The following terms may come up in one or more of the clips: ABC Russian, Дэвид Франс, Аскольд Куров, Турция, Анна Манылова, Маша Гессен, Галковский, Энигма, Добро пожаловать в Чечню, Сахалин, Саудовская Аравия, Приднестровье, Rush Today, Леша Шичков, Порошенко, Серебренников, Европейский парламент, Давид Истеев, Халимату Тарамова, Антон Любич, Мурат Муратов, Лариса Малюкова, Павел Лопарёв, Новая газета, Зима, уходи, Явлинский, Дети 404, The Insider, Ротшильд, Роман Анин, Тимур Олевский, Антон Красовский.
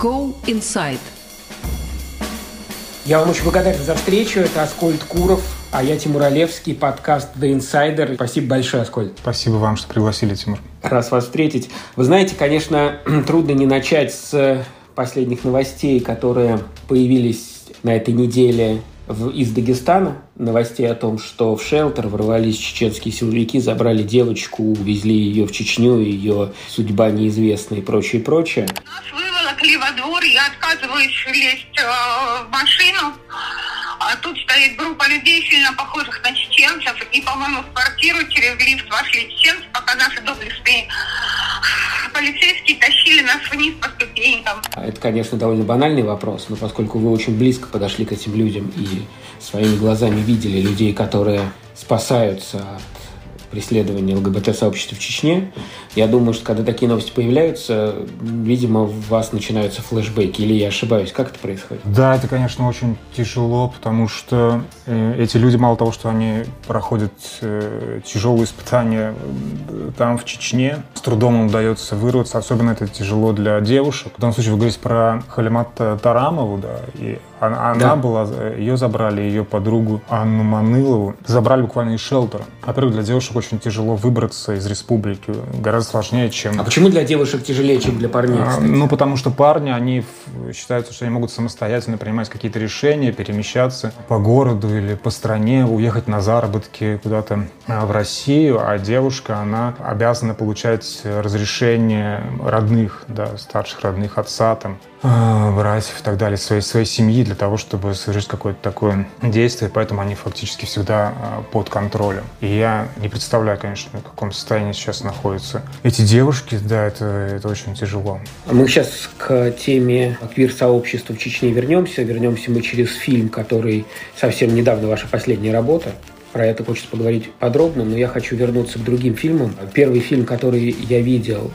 Go Inside. Я вам очень благодарен за встречу. Это Аскольд Куров, а я Тимур Олевский, подкаст The Insider. Спасибо большое, Аскольд. Спасибо вам, что пригласили, Тимур. Раз вас встретить. Вы знаете, конечно, трудно не начать с последних новостей, которые появились на этой неделе из Дагестана. Новостей о том, что в шелтер ворвались чеченские силовики, забрали девочку, увезли ее в Чечню, ее судьба неизвестна и прочее, прочее. Нас выволокли во двор, я отказываюсь лезть в машину. А тут стоит группа людей, сильно похожих на чеченцев, и, по-моему, в квартиру через лифт вошли чеченцы, пока наши доблестные полицейские тащили нас вниз по ступенькам. Это, конечно, довольно банальный вопрос, но поскольку вы очень близко подошли к этим людям и своими глазами видели людей, которые спасаются от преследования ЛГБТ-сообщества в Чечне, я думаю, что когда такие новости появляются, видимо, у вас начинаются флешбеки, или я ошибаюсь, как это происходит? Да, это, конечно, очень тяжело, потому что эти люди, мало того, что они проходят тяжелые испытания там, в Чечне, с трудом им удается вырваться, особенно это тяжело для девушек. В данном случае вы говорите про Халимату Тарамову, да, и она да. была, ее забрали, ее подругу Анну Манылову, забрали буквально из шелтера. Во-первых, для девушек очень тяжело выбраться из республики, гораздо сложнее, чем... А почему для девушек тяжелее, чем для парней, кстати? Ну, потому что парни, они считаются, что они могут самостоятельно принимать какие-то решения, перемещаться по городу или по стране, уехать на заработки куда-то в Россию, а девушка, она обязана получать разрешение родных, да, старших родных, отца, там, братьев и так далее, своей семьи для того, чтобы совершить какое-то такое действие, поэтому они фактически всегда под контролем. И я не представляю, конечно, в каком состоянии сейчас находятся эти девушки, да, это очень тяжело. Мы сейчас к теме квир-сообщества в Чечне вернемся. Вернемся мы через фильм, который совсем недавно ваша последняя работа. Про это хочется поговорить подробно, но я хочу вернуться к другим фильмам. Первый фильм, который я видел,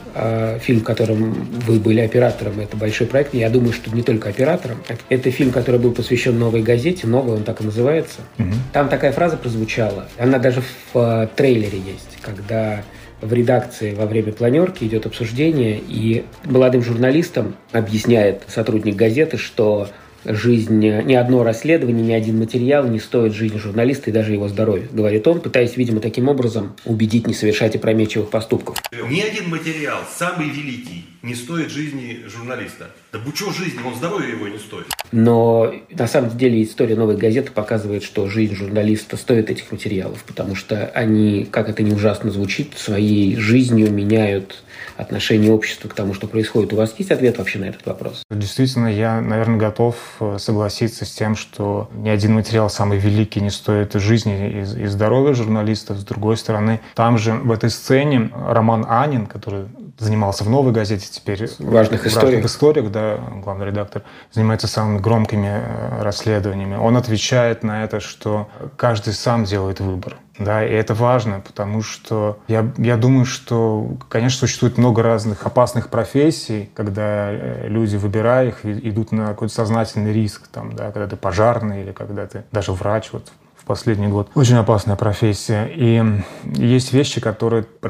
фильм, которым вы были оператором, это большой проект. Я думаю, что не только оператором. Это фильм, который был посвящен «Новой газете», «Новой», он так и называется. Угу. Там такая фраза прозвучала, она даже в трейлере есть, когда в редакции во время планерки идет обсуждение, и молодым журналистам объясняет сотрудник газеты, что жизнь, ни одно расследование, ни один материал не стоит жизни журналиста и даже его здоровья, говорит он, пытаясь, видимо, таким образом убедить не совершать опрометчивых поступков. Ни один материал, самый великий, не стоит жизни журналиста. Да бучу жизни, он здоровья его не стоит. Но на самом деле история «Новой газеты» показывает, что жизнь журналиста стоит этих материалов, потому что они, как это ни ужасно звучит, своей жизнью меняют отношение общества к тому, что происходит. У вас есть ответ вообще на этот вопрос? Действительно, я, наверное, готов согласиться с тем, что ни один материал самый великий не стоит жизни и здоровья журналистов. С другой стороны, там же в этой сцене Роман Анин, который занимался в «Новой газете», теперь важных историк, да, главный редактор, занимается самыми громкими расследованиями. Он отвечает на это, что каждый сам делает выбор. Да, и это важно, потому что я думаю, что, конечно, существует много разных опасных профессий, когда люди, выбирая их, идут на какой-то сознательный риск, там, да, когда ты пожарный или когда ты даже врач, вот, в последний год. Очень опасная профессия. И есть вещи, про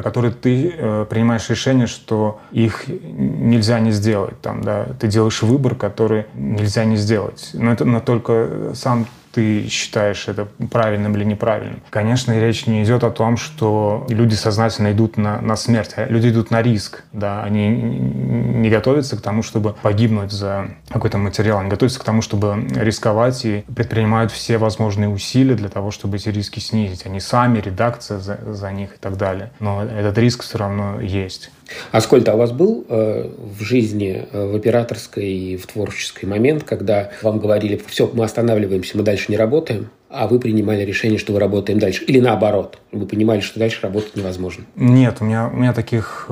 которые ты принимаешь решение, что их нельзя не сделать, там, да, ты делаешь выбор, который нельзя не сделать. Но только сам ты считаешь это правильным или неправильным. Конечно, речь не идет о том, что люди сознательно идут на смерть. Люди идут на риск. Да? Они не готовятся к тому, чтобы погибнуть за какой-то материал. Они готовятся к тому, чтобы рисковать и предпринимают все возможные усилия для того, чтобы эти риски снизить. Они сами, редакция за них и так далее. Но этот риск все равно есть. Аскольд, а у вас был в жизни, в операторской и в творческой момент, когда вам говорили: все, мы останавливаемся, мы дальше не работаем, а вы принимали решение, что вы работаем дальше? Или наоборот, вы понимали, что дальше работать невозможно? Нет, у меня таких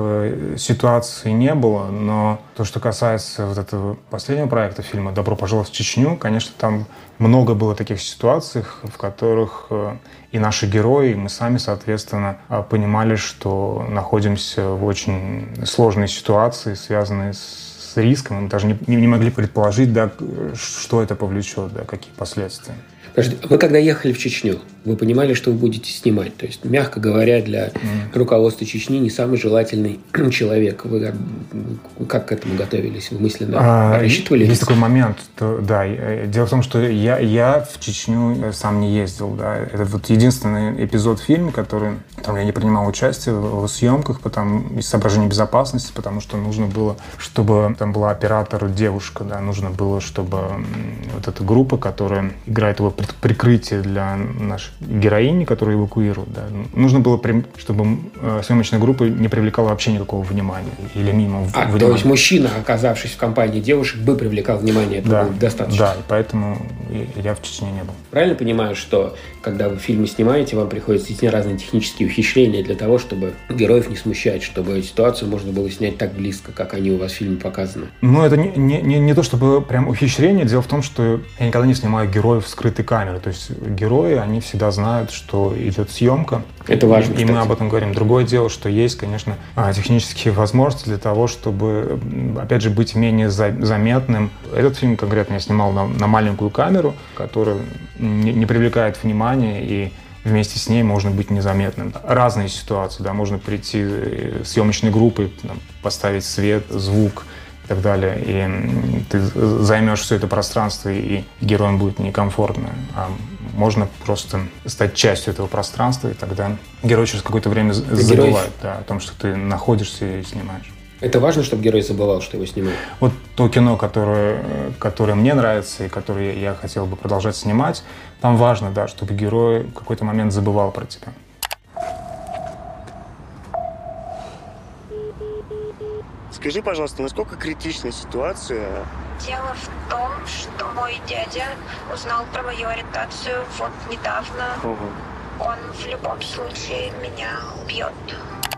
ситуаций не было, но то, что касается вот этого последнего проекта, фильма «Добро пожаловать в Чечню», конечно, там много было таких ситуаций, в которых и наши герои, и мы сами, соответственно, понимали, что находимся в очень сложной ситуации, связанной с риском. Мы даже не могли предположить, да, что это повлечет, да, какие последствия. Вы когда ехали в Чечню, вы понимали, что вы будете снимать. То есть, мягко говоря, для руководства Чечни не самый желательный человек. Вы как к этому готовились? Вы мысленно рассчитывали? Есть такой момент, то, да. Дело в том, что я в Чечню сам не ездил. Да. Это вот единственный эпизод в фильме, который там, я не принимал участие в съемках из соображений безопасности, потому что нужно было, чтобы там была оператор девушка, да, нужно было, чтобы вот эта группа, которая играет его прикрытие для нашей героини, которую эвакуируют, да, нужно было, чтобы съемочная группа не привлекала вообще никакого внимания или мимо внимания. То есть мужчина, оказавшись в компании девушек, бы привлекал внимание, это было достаточно. Да, и поэтому я в Чечне не был. Правильно понимаю, что когда вы фильмы снимаете, вам приходится идти на разные технические ухищрения для того, чтобы героев не смущать, чтобы ситуацию можно было снять так близко, как они у вас в фильме показаны? Ну, это не то, чтобы прям ухищрение. Дело в том, что я никогда не снимаю героев скрытой камеры. То есть герои, они всегда знают, что идет съемка. Это важно, и мы об этом говорим. Другое дело, что есть, конечно, технические возможности для того, чтобы, опять же, быть менее заметным. Этот фильм конкретно я снимал на маленькую камеру, которая не привлекает внимания, и вместе с ней можно быть незаметным. Разные ситуации, да, можно прийти съемочной группой, поставить свет, звук и так далее, и ты займешь все это пространство, и героям будет некомфортно. А можно просто стать частью этого пространства, и тогда герой через какое-то время забывает, да, о том, что ты находишься и снимаешь. Это важно, чтобы герой забывал, что его снимают? Вот то кино, которое мне нравится и которое я хотел бы продолжать снимать, там важно, да, чтобы герой в какой-то момент забывал про тебя. Скажи, пожалуйста, насколько критична ситуация? Дело в том, что мой дядя узнал про мою ориентацию вот недавно. Угу. Он в любом случае меня убьет.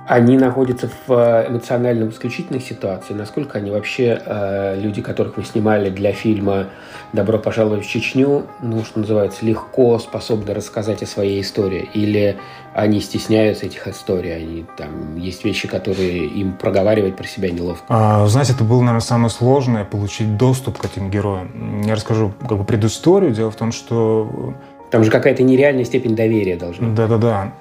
Они находятся в эмоционально исключительных ситуациях. Насколько они вообще, люди, которых вы снимали для фильма «Добро пожаловать в Чечню», ну, что называется, легко способны рассказать о своей истории? Или они стесняются этих историй? Они, там, есть вещи, которые им проговаривать про себя неловко? Знаете, это было, наверное, самое сложное — получить доступ к этим героям. Я расскажу как бы предысторию. Дело в том, что... Там же какая-то нереальная степень доверия должна быть. Да-да-да.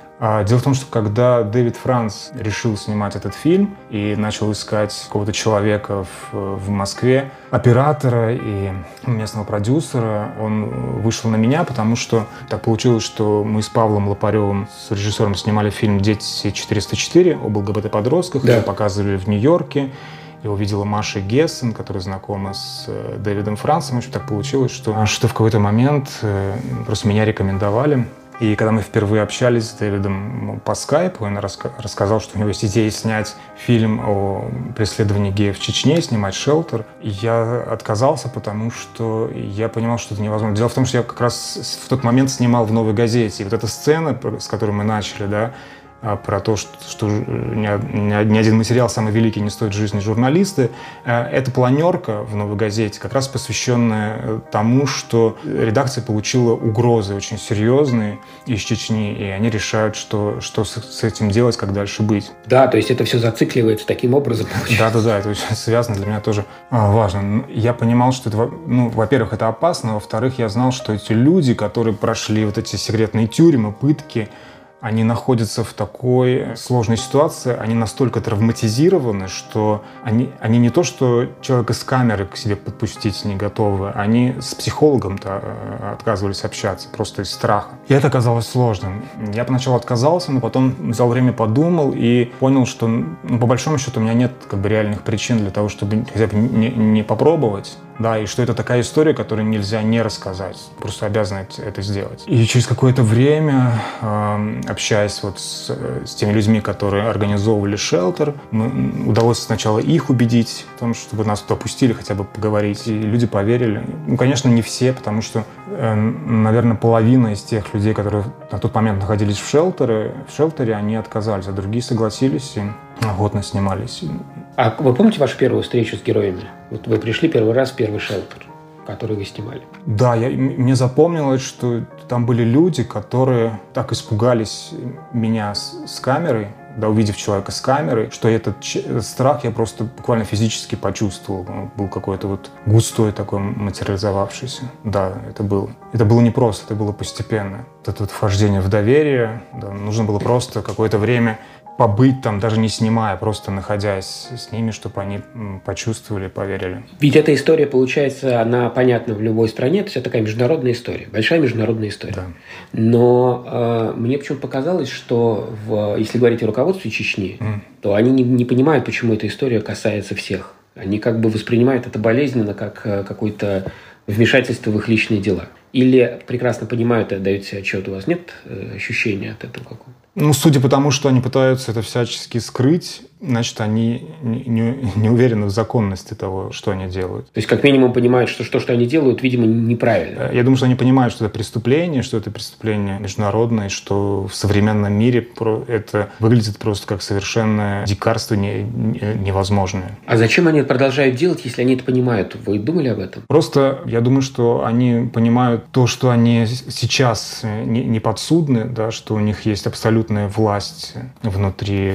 Дело в том, что когда Дэвид Франс решил снимать этот фильм и начал искать какого-то человека в Москве, оператора и местного продюсера, он вышел на меня, потому что так получилось, что мы с Павлом Лопарёвым, с режиссером, снимали фильм «Дети 404» об ЛГБТ-подростках, да. Его показывали в Нью-Йорке. Его видела Маша Гессен, которая знакома с Дэвидом Франсом. В общем, так получилось, что в какой-то момент просто меня рекомендовали. И когда мы впервые общались с Дэвидом по скайпу, он рассказал, что у него есть идея снять фильм о преследовании геев в Чечне, снимать «Шелтер». И я отказался, потому что я понимал, что это невозможно. Дело в том, что я как раз в тот момент снимал в «Новой газете». И вот эта сцена, с которой мы начали, да, про то, что ни один материал самый великий не стоит жизни журналиста. Это планерка в «Новой газете», как раз посвященная тому, что редакция получила угрозы очень серьезные из Чечни, и они решают, что с этим делать, как дальше быть. Да, то есть это все зацикливается таким образом. Да-да-да, это очень связано, для меня тоже важно. Я понимал, что это, ну, во-первых, это опасно, во-вторых, я знал, что эти люди, которые прошли вот эти секретные тюрьмы, пытки, они находятся в такой сложной ситуации, они настолько травматизированы, что они не то, что человека с камеры к себе подпустить не готовы, они с психологом-то отказывались общаться просто из страха. И это оказалось сложным. Я поначалу отказался, но потом взял время, подумал и понял, что, ну, по большому счету у меня нет как бы реальных причин для того, чтобы хотя бы не попробовать. Да, и что это такая история, которую нельзя не рассказать. Просто обязаны это сделать. И через какое-то время, общаясь вот с теми людьми, которые организовывали «Шелтер», удалось сначала их убедить в том, чтобы нас туда пустили, хотя бы поговорить. И люди поверили. Ну, конечно, не все, потому что, наверное, половина из тех людей, которые на тот момент находились в «Шелтере», они отказались, а другие согласились и охотно снимались. А вы помните вашу первую встречу с героями? Вот вы пришли первый раз в первый «Шелтер», который вы снимали. Да, мне запомнилось, что там были люди, которые так испугались меня с камерой, да, увидев человека с камерой, что этот страх я просто буквально физически почувствовал. Он был какой-то вот густой такой, материализовавшийся. Да, это было. Это было непросто, это было постепенно. Это вот вхождение в доверие. Да, нужно было просто какое-то время побыть там, даже не снимая, просто находясь с ними, чтобы они почувствовали, поверили. Ведь эта история, получается, она понятна в любой стране, то есть это такая международная история, большая международная история. Да. Но мне почему-то показалось, что если говорить о руководстве Чечни, то они не понимают, почему эта история касается всех. Они как бы воспринимают это болезненно, как какое-то вмешательство в их личные дела. Или прекрасно понимают и отдают себе отчет, у вас нет ощущения от этого какого-то? Ну, судя по тому, что они пытаются это всячески скрыть, значит, они не уверены в законности того, что они делают. То есть, как минимум, понимают, что то, что они делают, видимо, неправильно. Я думаю, что они понимают, что это преступление международное, что в современном мире это выглядит просто как совершенно дикарство невозможное. А зачем они продолжают делать, если они это понимают? Вы думали об этом? Просто я думаю, что они понимают то, что они сейчас не подсудны, да, что у них есть абсолютно власть внутри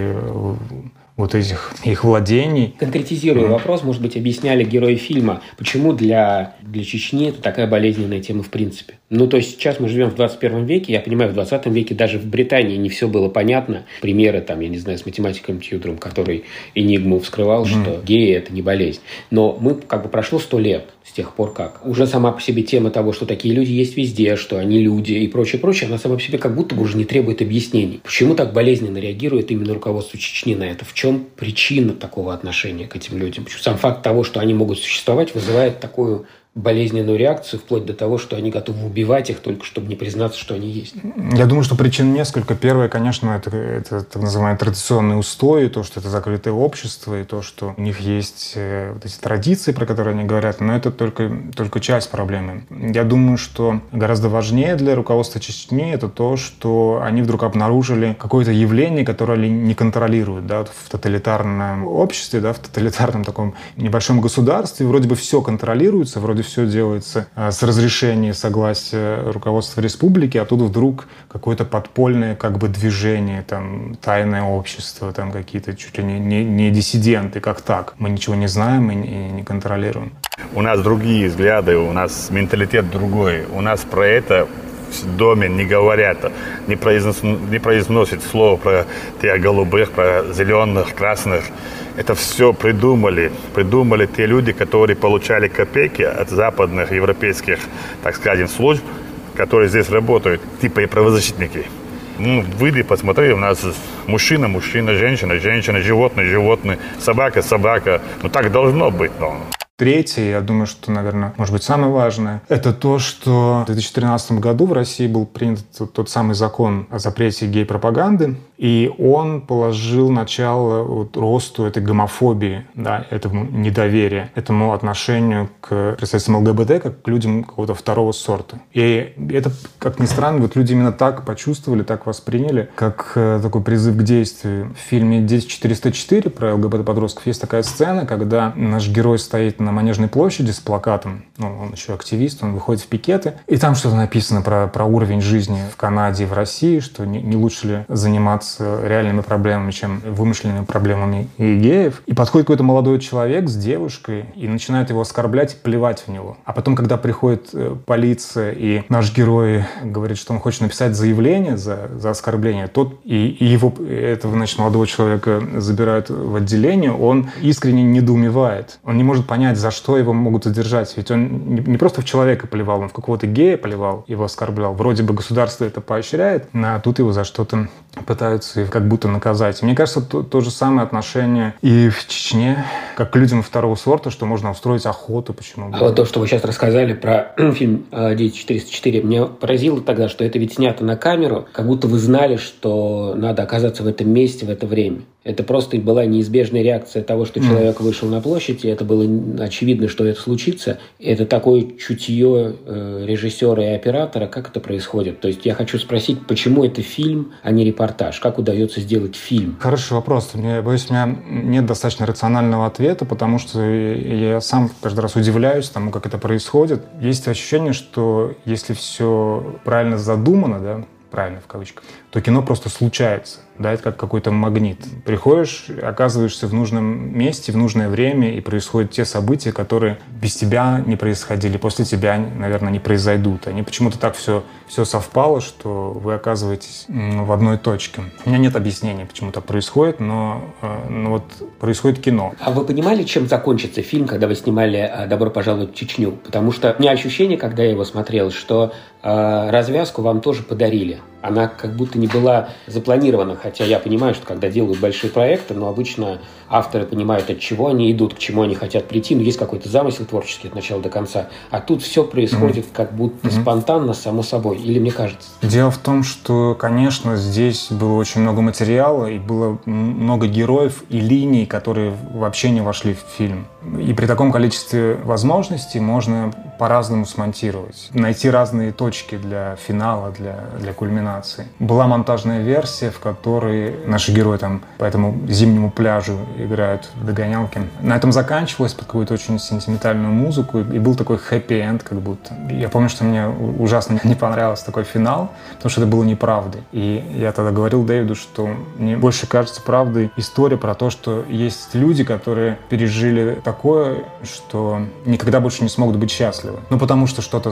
вот этих их владений. Конкретизируя вопрос, может быть, объясняли герои фильма, почему для Чечни это такая болезненная тема в принципе. Ну, то есть сейчас мы живем в 21 веке, я понимаю, в 20 веке даже в Британии не все было понятно. Примеры, там, я не знаю, с математиком-тьютором, который «Энигму» вскрывал, что геи – это не болезнь. Но мы, как бы, прошло 100 лет с тех пор как. Уже сама по себе тема того, что такие люди есть везде, что они люди и прочее, она сама по себе как будто бы уже не требует объяснений. Почему так болезненно реагирует именно руководство Чечни на это? В чем причина такого отношения к этим людям? Сам факт того, что они могут существовать, вызывает такую болезненную реакцию, вплоть до того, что они готовы убивать их, только чтобы не признаться, что они есть. Я думаю, что причин несколько. Первое, конечно, это так называемые традиционные устои, то, что это закрытое общество, и то, что у них есть вот эти традиции, про которые они говорят, но это только часть проблемы. Я думаю, что гораздо важнее для руководства Чечни это то, что они вдруг обнаружили какое-то явление, которое они не контролируют. Да, в тоталитарном обществе, да, в тоталитарном таком небольшом государстве вроде бы все контролируется, вроде все делается с разрешения, согласия руководства республики, а тут вдруг какое-то подпольное как бы движение, там, тайное общество, там какие-то чуть ли не диссиденты, как так. Мы ничего не знаем и не контролируем. У нас другие взгляды, у нас менталитет другой, у нас про это в доме не говорят, не произносят слова про тех голубых, про зеленых, красных. Это все придумали те люди, которые получали копейки от западных европейских, так скажем, служб, которые здесь работают, типа и правозащитники. Ну, выйди, посмотри, у нас мужчина, женщина, животное, собака. Ну, так должно быть, но... Третье, я думаю, что, наверное, может быть, самое важное, это то, что в 2013 году в России был принят тот самый закон о запрете гей-пропаганды, и он положил начало вот росту этой гомофобии, да, этому недоверию, этому отношению к представителям ЛГБТ как к людям какого-то второго сорта. И это, как ни странно, вот люди именно так почувствовали, так восприняли, как такой призыв к действию. В фильме «Дети 404» про ЛГБТ-подростков есть такая сцена, когда наш герой стоит на Манежной площади с плакатом, ну, он еще активист, он выходит в пикеты, и там что-то написано про уровень жизни в Канаде и в России, что не лучше ли заниматься реальными проблемами, чем вымышленными проблемами и геев. И подходит какой-то молодой человек с девушкой и начинает его оскорблять и плевать в него. А потом, когда приходит полиция и наш герой говорит, что он хочет написать заявление за оскорбление, тот и его, этого, значит, молодого человека забирают в отделение, он искренне недоумевает. Он не может понять, за что его могут задержать. Ведь он не просто в человека плевал, он в какого-то гея плевал, его оскорблял. Вроде бы государство это поощряет, а тут его за что-то пытаются как будто наказать. Мне кажется, то же самое отношение и в Чечне, как к людям второго сорта, что можно устроить охоту. Почему? А вот то, что вы сейчас рассказали про фильм «Дети 404», меня поразило тогда, что это ведь снято на камеру, как будто вы знали, что надо оказаться в этом месте в это время. Это просто и была неизбежная реакция того, что человек вышел на площадь, и это было очевидно, что это случится. Это такое чутье режиссера и оператора, как это происходит. То есть я хочу спросить, почему это фильм, а не репортаж? Как удается сделать фильм? Хороший вопрос. Я боюсь, у меня нет достаточно рационального ответа, потому что я сам каждый раз удивляюсь тому, как это происходит. Есть ощущение, что если все правильно задумано, да, правильно в кавычках, то кино просто случается. Да, это как какой-то магнит. Приходишь, оказываешься в нужном месте, в нужное время, и происходят те события, которые без тебя не происходили, после тебя, наверное, не произойдут. Они почему-то так все совпало, что вы оказываетесь в одной точке. У меня нет объяснения, почему так происходит, но вот происходит кино. А вы понимали, чем закончится фильм, когда вы снимали «Добро пожаловать в Чечню»? Потому что у меня ощущение, когда я его смотрел, что развязку вам тоже подарили. Она как будто не была запланирована, хотя я понимаю, что когда делают большие проекты, но обычно авторы понимают, от чего они идут, к чему они хотят прийти, но есть какой-то замысел творческий от начала до конца. А тут все происходит как будто спонтанно, само собой, или мне кажется? Дело в том, что, конечно, здесь было очень много материала, и было много героев и линий, которые вообще не вошли в фильм. И при таком количестве возможностей можно по-разному смонтировать, найти разные точки для финала, для кульминации. Была монтажная версия, в которой наши герои там по этому зимнему пляжу играют в догонялки. На этом заканчивалось под какую-то очень сентиментальную музыку, и был такой хэппи-энд как будто. Я помню, что мне ужасно не понравился такой финал, потому что это было неправдой. И я тогда говорил Дэвиду, что мне больше кажется правдой история про то, что есть люди, которые пережили такое, что никогда больше не смогут быть счастливы. Ну, потому что что-то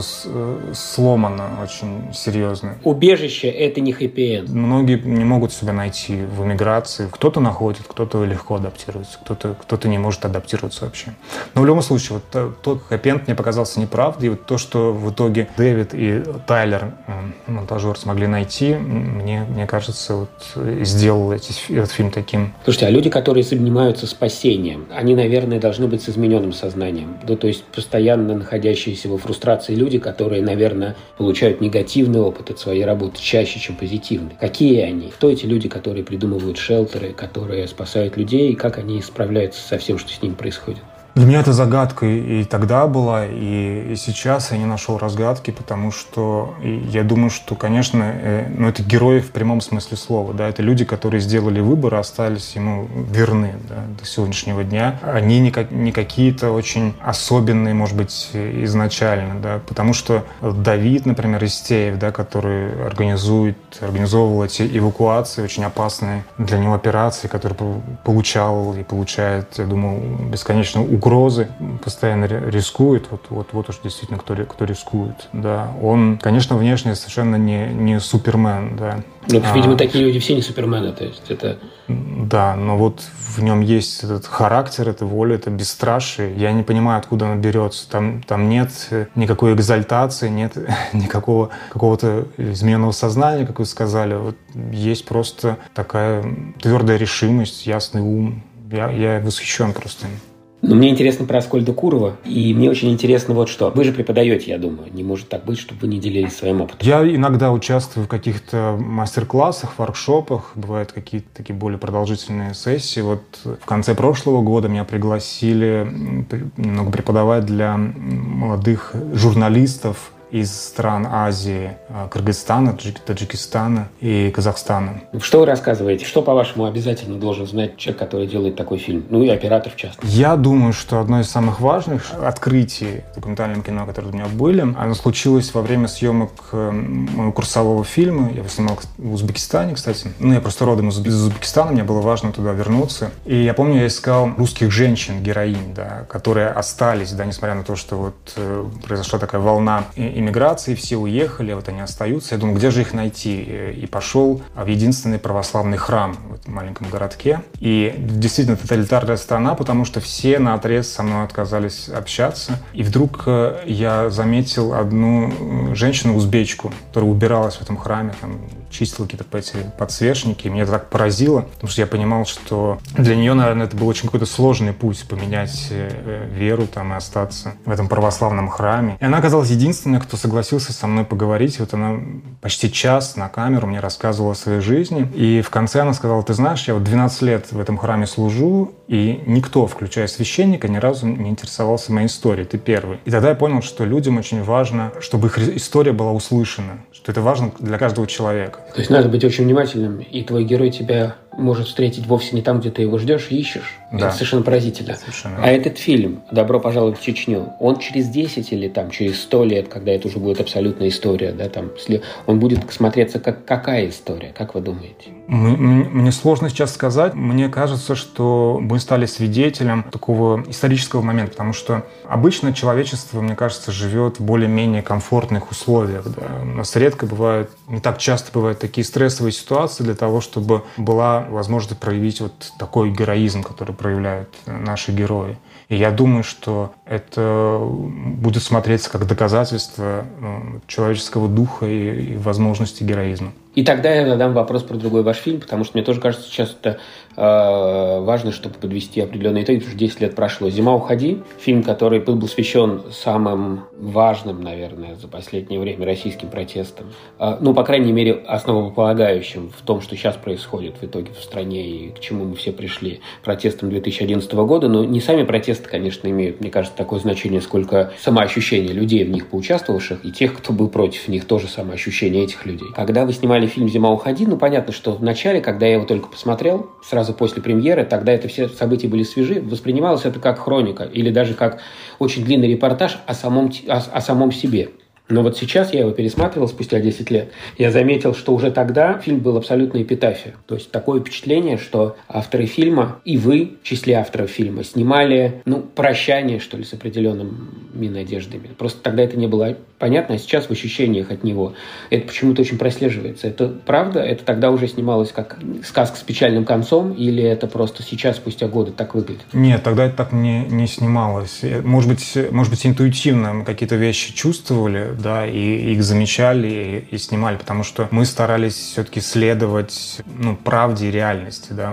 сломано очень серьезно. Убежище — это не хэппи-энд. Многие не могут себя найти в эмиграции. Кто-то находит, кто-то легко адаптируется, кто-то не может адаптироваться вообще. Но в любом случае, вот тот хэппи-энд мне показался неправдой. И вот то, что в итоге Дэвид и Тайлер, монтажер, смогли найти, мне кажется, вот сделал этот фильм таким. Слушайте, а люди, которые занимаются спасением, они, наверное, должны быть с измененным сознанием. Да, то есть постоянно находящиеся во фрустрации люди, которые, наверное, получают негативный опыт от своей работы чаще, чем позитивный. Какие они? Кто эти люди, которые придумывают шелтеры, которые спасают людей, и как они справляются со всем, что с ними происходит? Для меня это загадка и тогда была, и сейчас я не нашел разгадки, потому что я думаю, что, конечно, ну, это герои в прямом смысле слова. Да? Это люди, которые сделали выбор, остались ему верны, да, до сегодняшнего дня. Они не какие-то очень особенные, может быть, изначально. Да? Потому что Давид, например, Истеев, да, который организовывал эти эвакуации, очень опасные для него операции, которые получал и получает, я думаю, бесконечно угрозы, постоянно рискует, вот уж действительно кто рискует, да. Он, конечно, внешне совершенно не Супермен, да. Ну, видимо, такие люди все не Супермены, то есть это... Да, но вот в нем есть этот характер, эта воля, это бесстрашие. Я не понимаю, откуда она берется. Там нет никакой экзальтации, нет никакого какого-то измененного сознания, как вы сказали. Вот есть просто такая твердая решимость, ясный ум. Я восхищен просто. Но мне интересно про Аскольда Курова, и мне очень интересно вот что. Вы же преподаете, я думаю. Не может так быть, чтобы вы не делились своим опытом. Я иногда участвую в каких-то мастер-классах, воркшопах. Бывают какие-то такие более продолжительные сессии. Вот в конце прошлого года меня пригласили немного преподавать для молодых журналистов из стран Азии, Кыргызстана, Таджикистана и Казахстана. Что вы рассказываете? Что, по-вашему, обязательно должен знать человек, который делает такой фильм? Ну и оператор, в частности. Я думаю, что одно из самых важных открытий документального кино, которые у меня были, оно случилось во время съемок моего курсового фильма. Я его снимал в Узбекистане, кстати. Ну, я просто родом из Узбекистана, мне было важно туда вернуться. И я помню, я искал русских женщин, героинь, да, которые остались, да, несмотря на то, что вот произошла такая волна иммиграции, все уехали, вот они остаются. Я думал, где же их найти? И пошел в единственный православный храм в этом маленьком городке. И действительно тоталитарная страна, потому что все наотрез со мной отказались общаться. И вдруг я заметил одну женщину-узбечку, которая убиралась в этом храме, там, чистила какие-то подсвечники. И меня это так поразило, потому что я понимал, что для нее, наверное, это был очень какой-то сложный путь поменять веру там и остаться в этом православном храме. И она оказалась единственной, кто согласился со мной поговорить. Вот она почти час на камеру мне рассказывала о своей жизни. И в конце она сказала: ты знаешь, я вот 12 лет в этом храме служу, и никто, включая священника, ни разу не интересовался моей историей. Ты первый. И тогда я понял, что людям очень важно, чтобы их история была услышана, что это важно для каждого человека. То есть надо быть очень внимательным, и твой герой тебя может встретить вовсе не там, где ты его ждешь и ищешь. Да. Это совершенно поразительно. Совершенно. А этот фильм «Добро пожаловать в Чечню», он через 10 или там, через 100 лет, когда это уже будет абсолютная история, да, там, он будет смотреться как какая история? Как вы думаете? Мне сложно сейчас сказать. Мне кажется, что мы стали свидетелем такого исторического момента, потому что обычно человечество, мне кажется, живет в более-менее комфортных условиях. Да. У нас редко бывают, не так часто бывают такие стрессовые ситуации для того, чтобы была возможность проявить вот такой героизм, который проявляют наши герои. И я думаю, что это будет смотреться как доказательство человеческого духа и возможности героизма. И тогда я задам вопрос про другой ваш фильм, потому что мне тоже кажется, сейчас это важно, чтобы подвести определенные итоги, потому что 10 лет прошло. «Зима, уходи» – фильм, который был посвящен самым важным, наверное, за последнее время российским протестам. Ну, по крайней мере, основополагающим в том, что сейчас происходит в итоге в стране и к чему мы все пришли, протестам 2011 года. Но не сами протесты, конечно, имеют, мне кажется, такое значение, сколько самоощущение людей в них поучаствовавших и тех, кто был против них, тоже самоощущение этих людей. Когда вы снимали фильм «Зима, уходи», ну, понятно, что в начале, когда я его только посмотрел, сразу после премьеры, тогда это все события были свежи, воспринималось это как хроника или даже как очень длинный репортаж о самом себе. Но вот сейчас я его пересматривал спустя 10 лет. Я заметил, что уже тогда фильм был абсолютно эпитафия. То есть такое впечатление, что авторы фильма и вы, в числе авторов фильма, снимали, ну, прощание, что ли, с определенными надеждами. Просто тогда это не было понятно, а сейчас в ощущениях от него это почему-то очень прослеживается. Это правда? Это тогда уже снималось как сказка с печальным концом? Или это просто сейчас, спустя годы, так выглядит? Нет, тогда это так не снималось. Может быть, интуитивно мы какие-то вещи чувствовали, да, и их замечали и снимали, потому что мы старались все-таки следовать, ну, правде и реальности, да.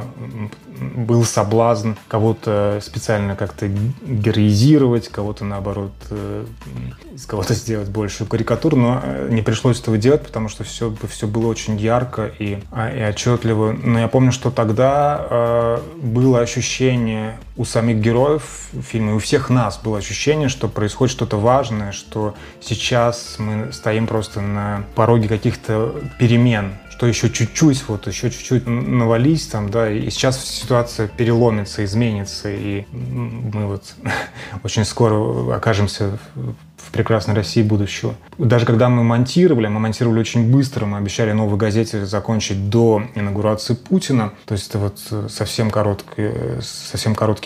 Был соблазн кого-то специально как-то героизировать, кого-то, наоборот, из кого-то сделать большую карикатуру, но не пришлось этого делать, потому что все было очень ярко и отчетливо. Но я помню, что тогда было ощущение у самих героев фильма, и у всех нас было ощущение, что происходит что-то важное, что сейчас мы стоим просто на пороге каких-то перемен, что еще чуть-чуть, вот еще чуть-чуть навались там, да, и сейчас ситуация переломится, изменится, и мы вот очень скоро окажемся в прекрасной России будущего. Даже когда мы монтировали очень быстро, мы обещали «Новой газете» закончить до инаугурации Путина, то есть это вот совсем короткие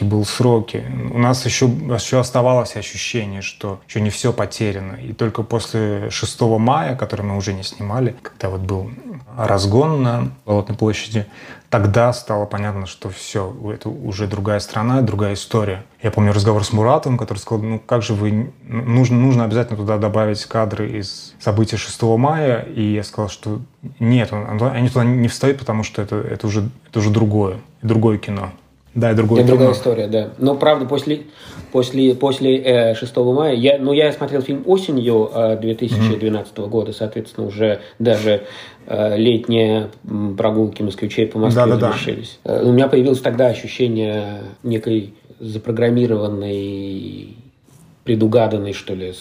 были сроки. У нас еще оставалось ощущение, что еще не все потеряно. И только после 6 мая, который мы уже не снимали, когда вот был разгон на Болотной площади, тогда стало понятно, что все, это уже другая страна, другая история. Я помню разговор с Муратовым, который сказал, ну как же вы... Нужно обязательно туда добавить кадры из событий 6 мая. И я сказал, что нет, они туда не встают, потому что это уже другое кино. Да, и другая история, да. Но, правда, после 6 мая... Я смотрел фильм осенью 2012 года, соответственно, уже даже летние прогулки москвичей по Москве завершились. Да. У меня появилось тогда ощущение некой запрограммированной, предугаданной, что ли,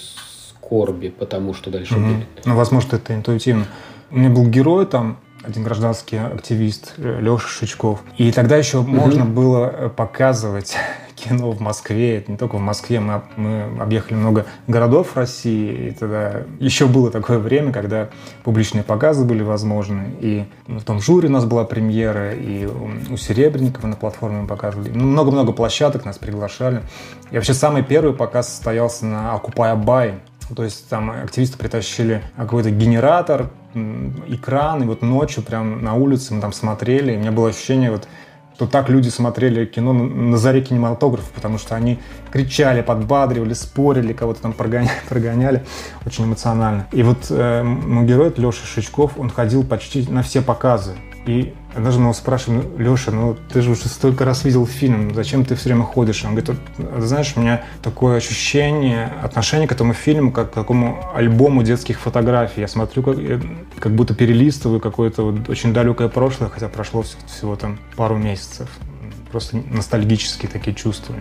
скорби по тому, что дальше будет. Ну, возможно, это интуитивно. У меня был герой там, один гражданский активист, Леша Шичков. И тогда еще можно было показывать кино в Москве. Это не только в Москве. Мы объехали много городов России. И тогда еще было такое время, когда публичные показы были возможны. И в том жюри у нас была премьера, и у Серебренникова на платформе мы показывали. Много-много площадок нас приглашали. И вообще самый первый показ состоялся на Occupy-Абай. То есть там активисты притащили какой-то генератор, экран, и вот ночью прям на улице мы там смотрели, и у меня было ощущение, вот, что так люди смотрели кино на заре кинематографа, потому что они кричали, подбадривали, спорили, кого-то там прогоняли, очень эмоционально. И вот мой герой, Леша Шичков, он ходил почти на все показы. И однажды мы его спрашиваем: Леша, ну ты же уже столько раз видел фильм, зачем ты все время ходишь? Он говорит: знаешь, у меня такое ощущение, отношение к этому фильму, как к такому альбому детских фотографий. Я смотрю, как будто перелистываю какое-то вот очень далекое прошлое, хотя прошло всего там пару месяцев. Просто ностальгические такие чувства.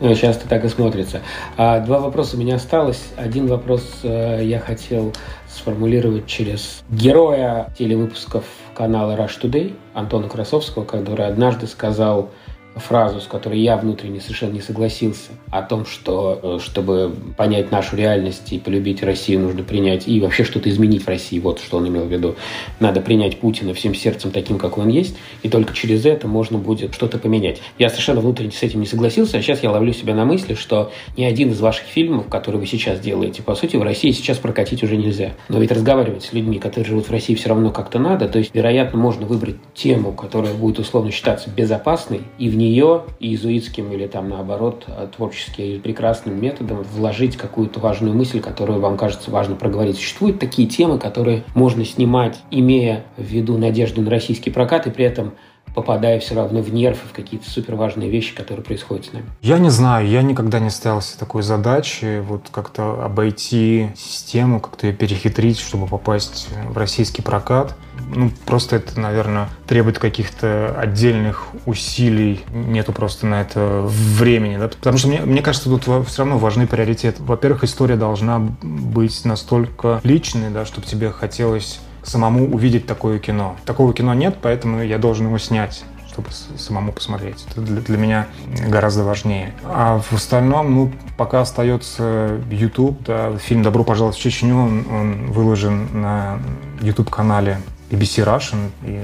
Ну, сейчас это так и смотрится. 2 вопроса у меня осталось. Один вопрос я хотел сформулировать через героя телевыпусков канала Rush Today Антона Красовского, который однажды сказал фразу, с которой я внутренне совершенно не согласился, о том, что, чтобы понять нашу реальность и полюбить Россию, нужно принять и вообще что-то изменить в России, вот что он имел в виду. Надо принять Путина всем сердцем таким, как он есть, и только через это можно будет что-то поменять. Я совершенно внутренне с этим не согласился, а сейчас я ловлю себя на мысли, что ни один из ваших фильмов, которые вы сейчас делаете, по сути, в России сейчас прокатить уже нельзя. Но ведь разговаривать с людьми, которые живут в России, все равно как-то надо, то есть, вероятно, можно выбрать тему, которая будет условно считаться безопасной, и в нее иезуитским или там наоборот творчески или прекрасным методом вложить какую-то важную мысль, которую вам кажется важно проговорить. Существуют такие темы, которые можно снимать, имея в виду надежду на российский прокат и при этом попадая все равно в нерв и в какие-то суперважные вещи, которые происходят с нами? Я не знаю, я никогда не ставился такой задачей, вот как-то обойти систему, как-то ее перехитрить, чтобы попасть в российский прокат. Ну, просто это, наверное, требует каких-то отдельных усилий, нету просто на это времени, да? Потому что, мне кажется, тут все равно важны приоритеты. Во-первых, история должна быть настолько личной, да, чтобы тебе хотелось самому увидеть такое кино. Такого кино нет, поэтому я должен его снять, чтобы самому посмотреть. Это для меня гораздо важнее. А в остальном, ну, пока остается YouTube, да, фильм «Добро пожаловать в Чечню», он выложен на YouTube-канале ABC Russian и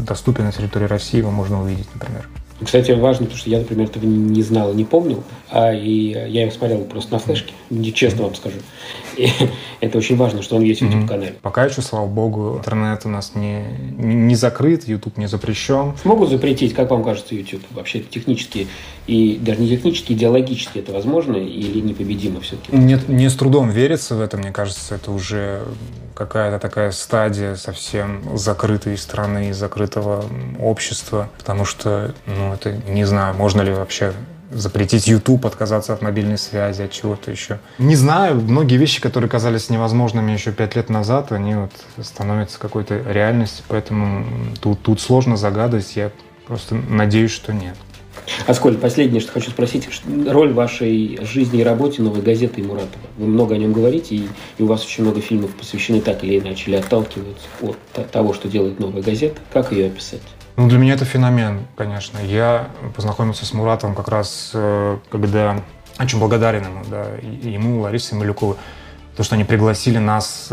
доступен на территории России, его можно увидеть, например. Кстати, важно, потому что я, например, этого не знал и не помнил, и я его смотрел просто на флешке, честно вам скажу. И это очень важно, что он есть в YouTube-канале. Пока еще, слава богу, интернет у нас не закрыт, YouTube не запрещен. Могут запретить, как вам кажется, YouTube? Вообще технически, и даже не технически, идеологически это возможно или непобедимо все-таки? Нет, мне с трудом верится в это, мне кажется, это уже какая-то такая стадия совсем закрытой страны, закрытого общества, потому что, ну, это, не знаю, можно ли вообще запретить YouTube, отказаться от мобильной связи, от чего-то еще. Не знаю, многие вещи, которые казались невозможными еще 5 лет назад, они вот становятся какой-то реальностью, поэтому тут сложно загадывать, я просто надеюсь, что нет. Аскольд, последнее, что хочу спросить, роль вашей жизни и работе «Новой газеты» и Муратова. Вы много о нем говорите, и у вас очень много фильмов посвящены так или иначе, или отталкиваются от того, что делает «Новая газета». Как ее описать? Ну, для меня это феномен, конечно. Я познакомился с Муратом как раз, когда... Очень благодарен ему, да, ему, Ларисе Малюковой, то, что они пригласили нас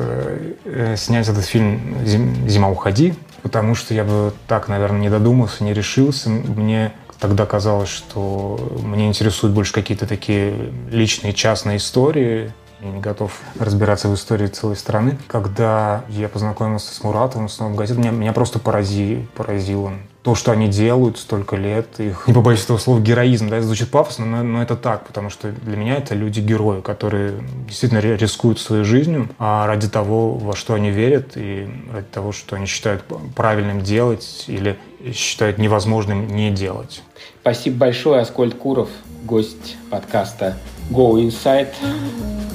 снять этот фильм «Зима, уходи», потому что я бы так, наверное, не додумался, не решился. Мне тогда казалось, что мне интересуют больше какие-то такие личные, частные истории. Я не готов разбираться в истории целой страны. Когда я познакомился с Муратовым, с «Новой газетой», меня просто поразило то, что они делают столько лет. Их, не побоюсь этого слова, героизм. Да, это звучит пафосно, но это так, потому что для меня это люди-герои, которые действительно рискуют своей жизнью ради того, во что они верят, и ради того, что они считают правильным делать или считают невозможным не делать. Спасибо большое, Аскольд Куров, гость подкаста «Go Inside».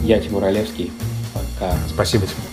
Я Тимур Олевский. Пока. Спасибо тебе.